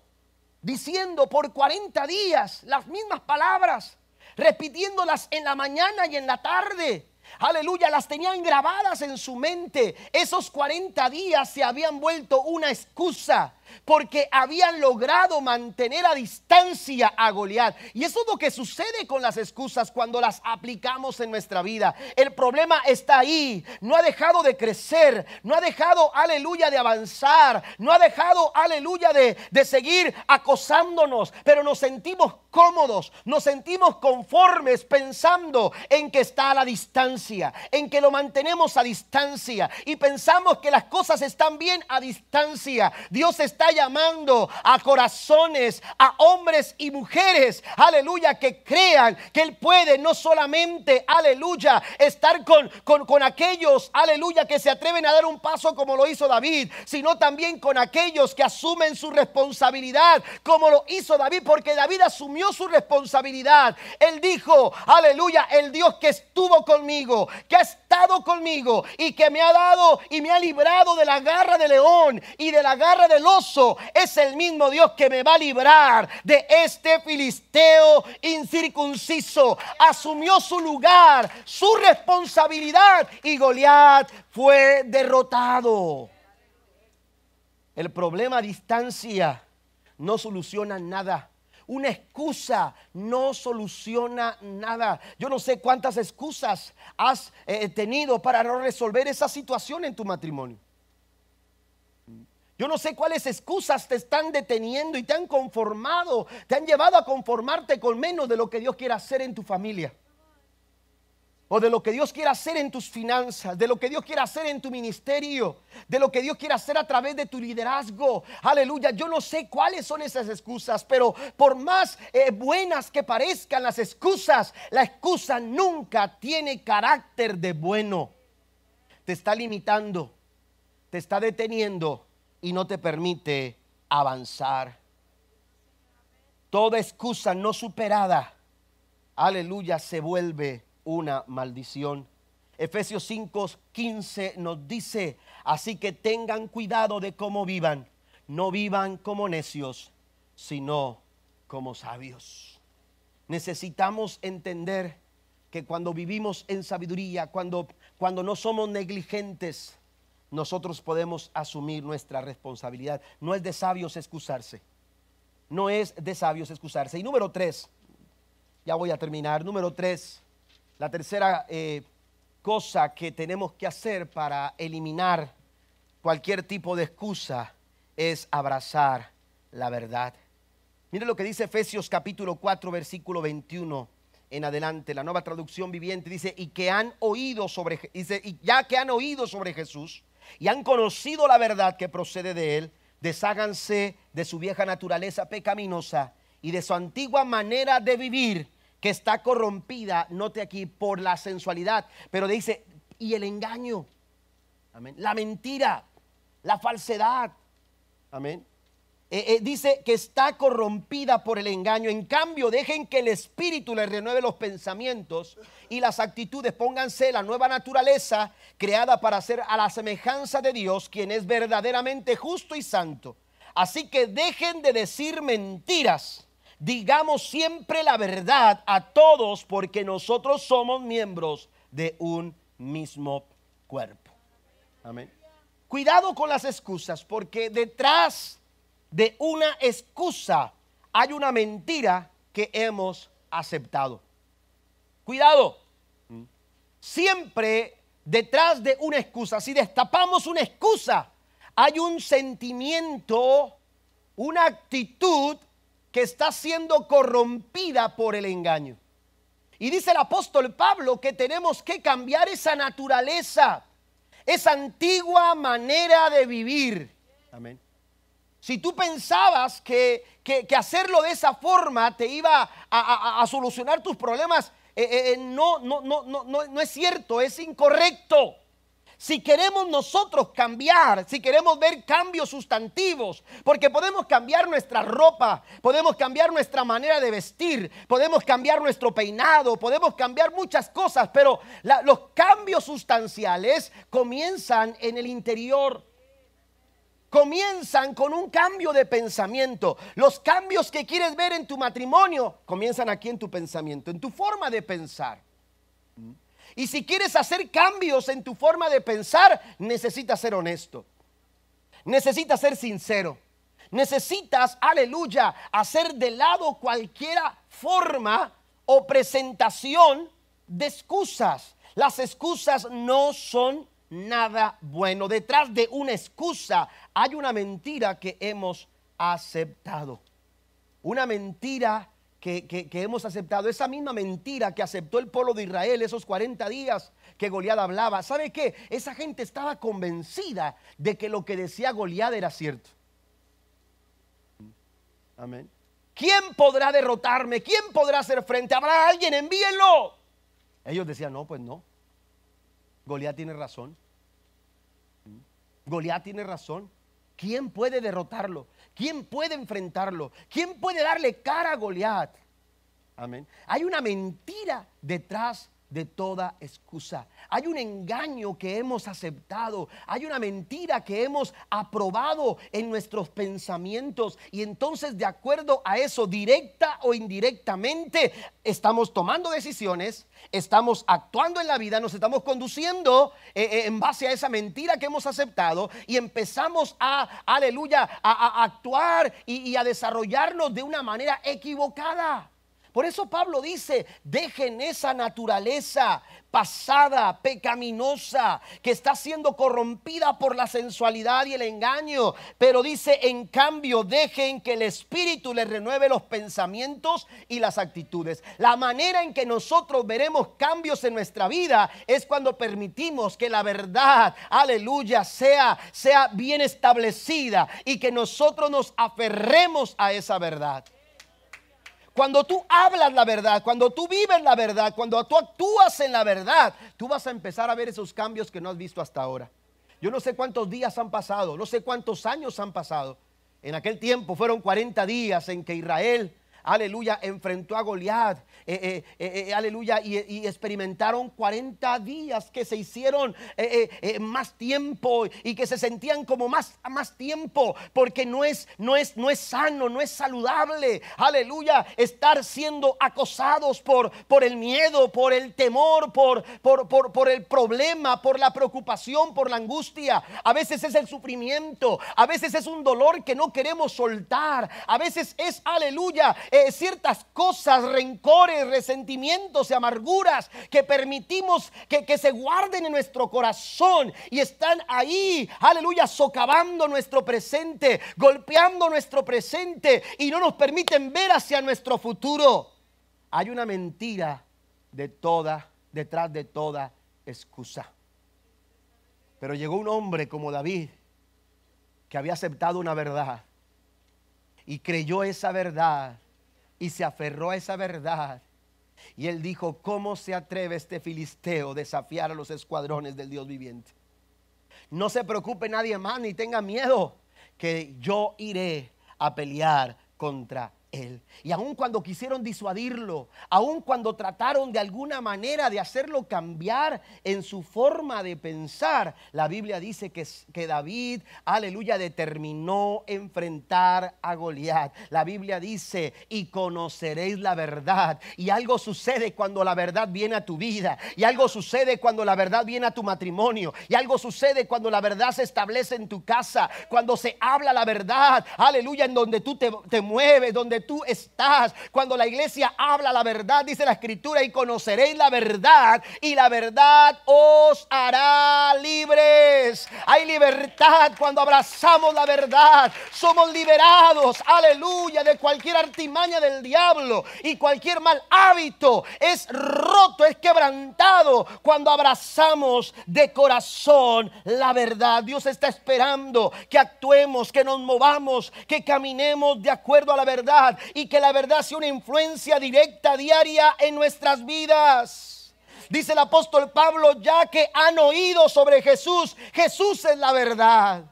diciendo por 40 días las mismas palabras, repitiéndolas en la mañana y en la tarde. Aleluya, las tenían grabadas en su mente. Esos 40 días se habían vuelto una excusa, porque habían logrado mantener a distancia a Goliat. Y eso es lo que sucede con las excusas cuando las aplicamos en nuestra vida. El problema está ahí. No ha dejado de crecer, no ha dejado, aleluya, de avanzar, no ha dejado, aleluya, de seguir acosándonos. Pero nos sentimos cómodos, nos sentimos conformes, pensando en que está a la distancia, en que lo mantenemos a distancia, y pensamos que las cosas están bien a distancia. Dios está llamando a corazones, a hombres y mujeres, aleluya, que crean que Él puede no solamente, aleluya, estar con aquellos, aleluya, que se atreven a dar un paso como lo hizo David, sino también con aquellos que asumen su responsabilidad como lo hizo David, porque David asumió su responsabilidad. Él dijo: aleluya, el Dios que estuvo conmigo, que ha estado conmigo y que me ha dado y me ha librado de la garra del león y de la garra del oso, es el mismo Dios que me va a librar de este filisteo incircunciso. Asumió su lugar, su responsabilidad, y Goliat fue derrotado. El problema a distancia no soluciona nada. Una excusa no soluciona nada. Yo no sé cuántas excusas has tenido para no resolver esa situación en tu matrimonio. Yo no sé cuáles excusas te están deteniendo y te han conformado, te han llevado a conformarte con menos de lo que Dios quiere hacer en tu familia, o de lo que Dios quiere hacer en tus finanzas, de lo que Dios quiere hacer en tu ministerio, de lo que Dios quiere hacer a través de tu liderazgo. Aleluya, yo no sé cuáles son esas excusas, pero por más buenas que parezcan las excusas, la excusa nunca tiene carácter de bueno. Te está limitando, te está deteniendo y no te permite avanzar. Toda excusa no superada, aleluya, se vuelve una maldición. Efesios 5:15 nos dice: así que tengan cuidado de cómo vivan, no vivan como necios, sino como sabios. Necesitamos entender que cuando vivimos en sabiduría, cuando no somos negligentes, nosotros podemos asumir nuestra responsabilidad. No es de sabios excusarse, no es de sabios excusarse. Y número 3, ya voy a terminar. Número 3, la tercera cosa que tenemos que hacer para eliminar cualquier tipo de excusa es abrazar la verdad. Mire lo que dice Efesios capítulo 4 versículo 21 en adelante. La Nueva Traducción Viviente dice: ya que han oído sobre Jesús y han conocido la verdad que procede de Él, desháganse de su vieja naturaleza pecaminosa y de su antigua manera de vivir, que está corrompida, note aquí, por la sensualidad, pero dice, y el engaño. Amén. La mentira, la falsedad. Amén. Dice que está corrompida por el engaño. En cambio, dejen que el Espíritu les renueve los pensamientos y las actitudes. Pónganse la nueva naturaleza, creada para ser a la semejanza de Dios, quien es verdaderamente justo y santo. Así que dejen de decir mentiras, digamos siempre la verdad a todos, porque nosotros somos miembros de un mismo cuerpo. Amén. Cuidado con las excusas, porque detrás de una excusa hay una mentira que hemos aceptado. Cuidado. Siempre detrás de una excusa, si destapamos una excusa, hay un sentimiento, una actitud que está siendo corrompida por el engaño. Y dice el apóstol Pablo que tenemos que cambiar esa naturaleza, esa antigua manera de vivir. Amén. Si tú pensabas que hacerlo de esa forma te iba a solucionar tus problemas, no es cierto, es incorrecto. Si queremos nosotros cambiar, si queremos ver cambios sustantivos, porque podemos cambiar nuestra ropa, podemos cambiar nuestra manera de vestir, podemos cambiar nuestro peinado, podemos cambiar muchas cosas, pero los cambios sustanciales comienzan en el interior. Comienzan con un cambio de pensamiento. Los cambios que quieres ver en tu matrimonio comienzan aquí en tu pensamiento, en tu forma de pensar. Y si quieres hacer cambios en tu forma de pensar, necesitas ser honesto, necesitas ser sincero, necesitas, aleluya, hacer de lado cualquier forma o presentación de excusas. Las excusas no son nada bueno. Detrás de una excusa hay una mentira que hemos aceptado, una mentira que hemos aceptado, esa misma mentira que aceptó el pueblo de Israel esos 40 días que Goliat hablaba. ¿Sabe qué? Esa gente estaba convencida de que lo que decía Goliat era cierto. Amén. ¿Quién podrá derrotarme? ¿Quién podrá hacer frente? ¿Habrá alguien? ¡Envíenlo! Ellos decían, no, pues no, Goliat tiene razón. Goliat tiene razón. ¿Quién puede derrotarlo? ¿Quién puede enfrentarlo? ¿Quién puede darle cara a Goliat? Amén. Hay una mentira detrás de toda excusa. Hay un engaño que hemos aceptado. Hay una mentira que hemos aprobado en nuestros pensamientos. Y entonces, de acuerdo a eso, directa o indirectamente, estamos tomando decisiones, estamos actuando en la vida, nos estamos conduciendo en base a esa mentira que hemos aceptado. Y empezamos a, aleluya, a actuar y a desarrollarnos de una manera equivocada. Por eso Pablo dice, dejen esa naturaleza pasada, pecaminosa, que está siendo corrompida por la sensualidad y el engaño. Pero dice, en cambio, dejen que el Espíritu les renueve los pensamientos y las actitudes. La manera en que nosotros veremos cambios en nuestra vida es cuando permitimos que la verdad, aleluya, sea bien establecida y que nosotros nos aferremos a esa verdad. Cuando tú hablas la verdad, cuando tú vives la verdad, cuando tú actúas en la verdad, tú vas a empezar a ver esos cambios que no has visto hasta ahora. Yo no sé cuántos días han pasado, no sé cuántos años han pasado. En aquel tiempo fueron 40 días en que Israel, aleluya, enfrentó a Goliat, aleluya, y experimentaron 40 días que se hicieron más tiempo y que se sentían como más tiempo, porque no es sano, no es saludable, aleluya, estar siendo acosados por el miedo, por el temor, por el problema, por la preocupación, por la angustia. A veces es el sufrimiento, a veces es un dolor que no queremos soltar, a veces es, aleluya, ciertas cosas, rencores, resentimientos y amarguras que permitimos que se guarden en nuestro corazón y están ahí, aleluya, socavando nuestro presente, golpeando nuestro presente y no nos permiten ver hacia nuestro futuro. Hay una mentira detrás de toda excusa. Pero llegó un hombre como David que había aceptado una verdad y creyó esa verdad y se aferró a esa verdad. Y él dijo, ¿cómo se atreve este filisteo a desafiar a los escuadrones del Dios viviente? No se preocupe nadie más ni tenga miedo, que yo iré a pelear contra él. Y aun cuando quisieron disuadirlo, aun cuando trataron de alguna manera de hacerlo cambiar en su forma de pensar, la Biblia dice que David, aleluya, determinó enfrentar a Goliat. La Biblia dice, y conoceréis la verdad. Y algo sucede cuando la verdad viene a tu vida, y algo sucede cuando la verdad viene a tu matrimonio, y algo sucede cuando la verdad se establece en tu casa, cuando se habla la verdad, aleluya, en donde tú te mueves, donde tú estás. Cuando la iglesia habla la verdad, dice la escritura, y conoceréis la verdad y la verdad os hará libres. Hay libertad cuando abrazamos la verdad. Somos liberados, aleluya, de cualquier artimaña del diablo, y cualquier mal hábito es roto, es quebrantado cuando abrazamos de corazón la verdad. Dios está esperando que actuemos, que nos movamos, que caminemos de acuerdo a la verdad, y que la verdad sea una influencia directa, diaria en nuestras vidas. Dice el apóstol Pablo, ya que han oído sobre Jesús, Jesús es la verdad.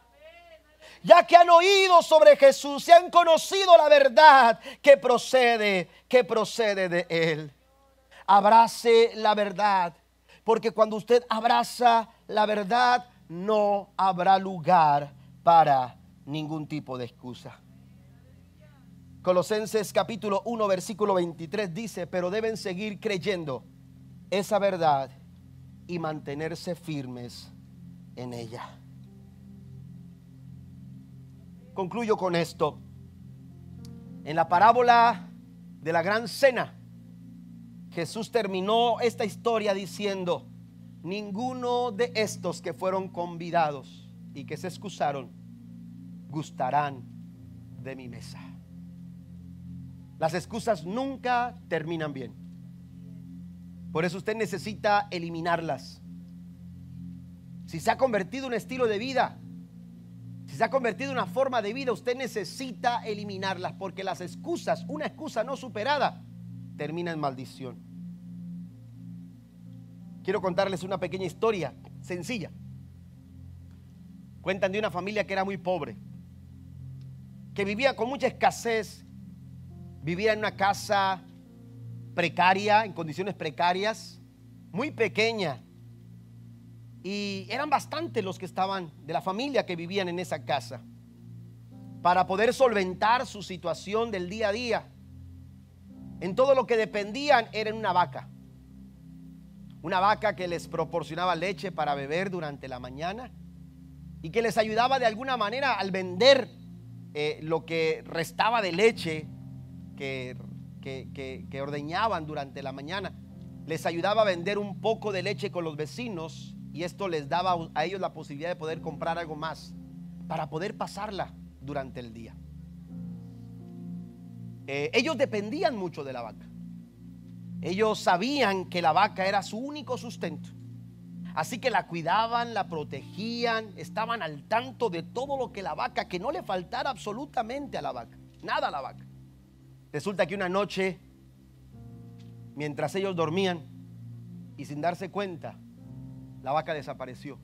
Ya que han oído sobre Jesús, se han conocido la verdad que procede de Él. Abrace la verdad, porque cuando usted abraza la verdad, no habrá lugar para ningún tipo de excusa. Colosenses capítulo 1 versículo 23 dice, pero deben seguir creyendo esa verdad y mantenerse firmes en ella. Concluyo con esto. En la parábola de la gran cena, Jesús terminó esta historia diciendo: ninguno de estos que fueron convidados y que se excusaron gustarán de mi mesa. Las excusas nunca terminan bien. Por eso usted necesita eliminarlas. Si se ha convertido en un estilo de vida, si se ha convertido en una forma de vida, usted necesita eliminarlas, porque las excusas, una excusa no superada, termina en maldición. Quiero contarles una pequeña historia sencilla. Cuentan de una familia que era muy pobre, que vivía con mucha escasez, vivía en una casa precaria, en condiciones precarias, muy pequeña, y eran bastantes los que estaban de la familia que vivían en esa casa. Para poder solventar su situación del día a día, en todo lo que dependían era en una vaca. Una vaca que les proporcionaba leche para beber durante la mañana y que les ayudaba de alguna manera al vender lo que restaba de leche que ordeñaban durante la mañana. Les ayudaba a vender un poco de leche con los vecinos, y esto les daba a ellos la posibilidad de poder comprar algo más para poder pasarla durante el día. Ellos dependían mucho de la vaca. Ellos sabían que la vaca era su único sustento, así que la cuidaban, la protegían, estaban al tanto de todo lo que la vaca, que no le faltara absolutamente a la vaca, nada a la vaca. Resulta que una noche, mientras ellos dormían y sin darse cuenta, la vaca desapareció.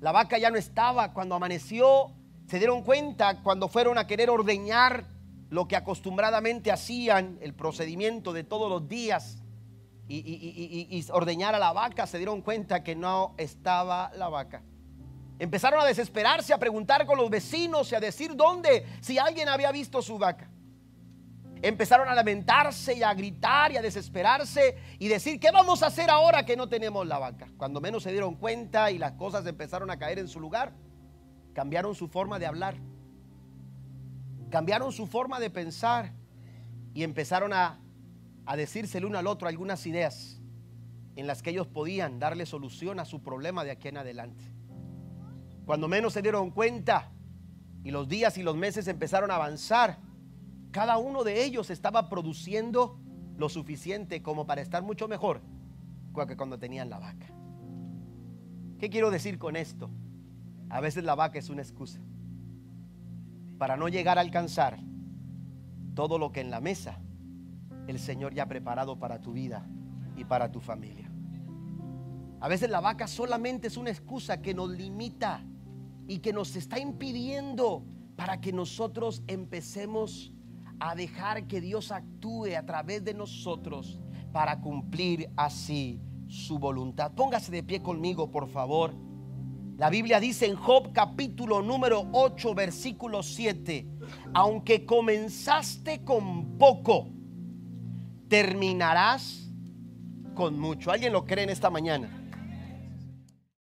La vaca ya no estaba. Cuando amaneció, se dieron cuenta cuando fueron a querer ordeñar, lo que acostumbradamente hacían, el procedimiento de todos los días, y ordeñar a la vaca. Se dieron cuenta que no estaba la vaca. Empezaron a desesperarse, a preguntar con los vecinos y a decir dónde, si alguien había visto su vaca. Empezaron a lamentarse y a gritar y a desesperarse y decir: ¿qué vamos a hacer ahora que no tenemos la vaca? Cuando menos se dieron cuenta y las cosas empezaron a caer en su lugar, cambiaron su forma de hablar, cambiaron su forma de pensar, y empezaron a decírsele uno al otro algunas ideas en las que ellos podían darle solución a su problema de aquí en adelante. Cuando menos se dieron cuenta y los días y los meses empezaron a avanzar, cada uno de ellos estaba produciendo lo suficiente como para estar mucho mejor que cuando tenían la vaca. ¿Qué quiero decir con esto? A veces la vaca es una excusa para no llegar a alcanzar todo lo que en la mesa el Señor ya ha preparado para tu vida y para tu familia. A veces la vaca solamente es una excusa que nos limita y que nos está impidiendo para que nosotros empecemos a dejar que Dios actúe a través de nosotros para cumplir así su voluntad. Póngase de pie conmigo, por favor. La Biblia dice en Job capítulo número 8 versículo 7: aunque comenzaste con poco, terminarás con mucho. ¿Alguien lo cree en esta mañana?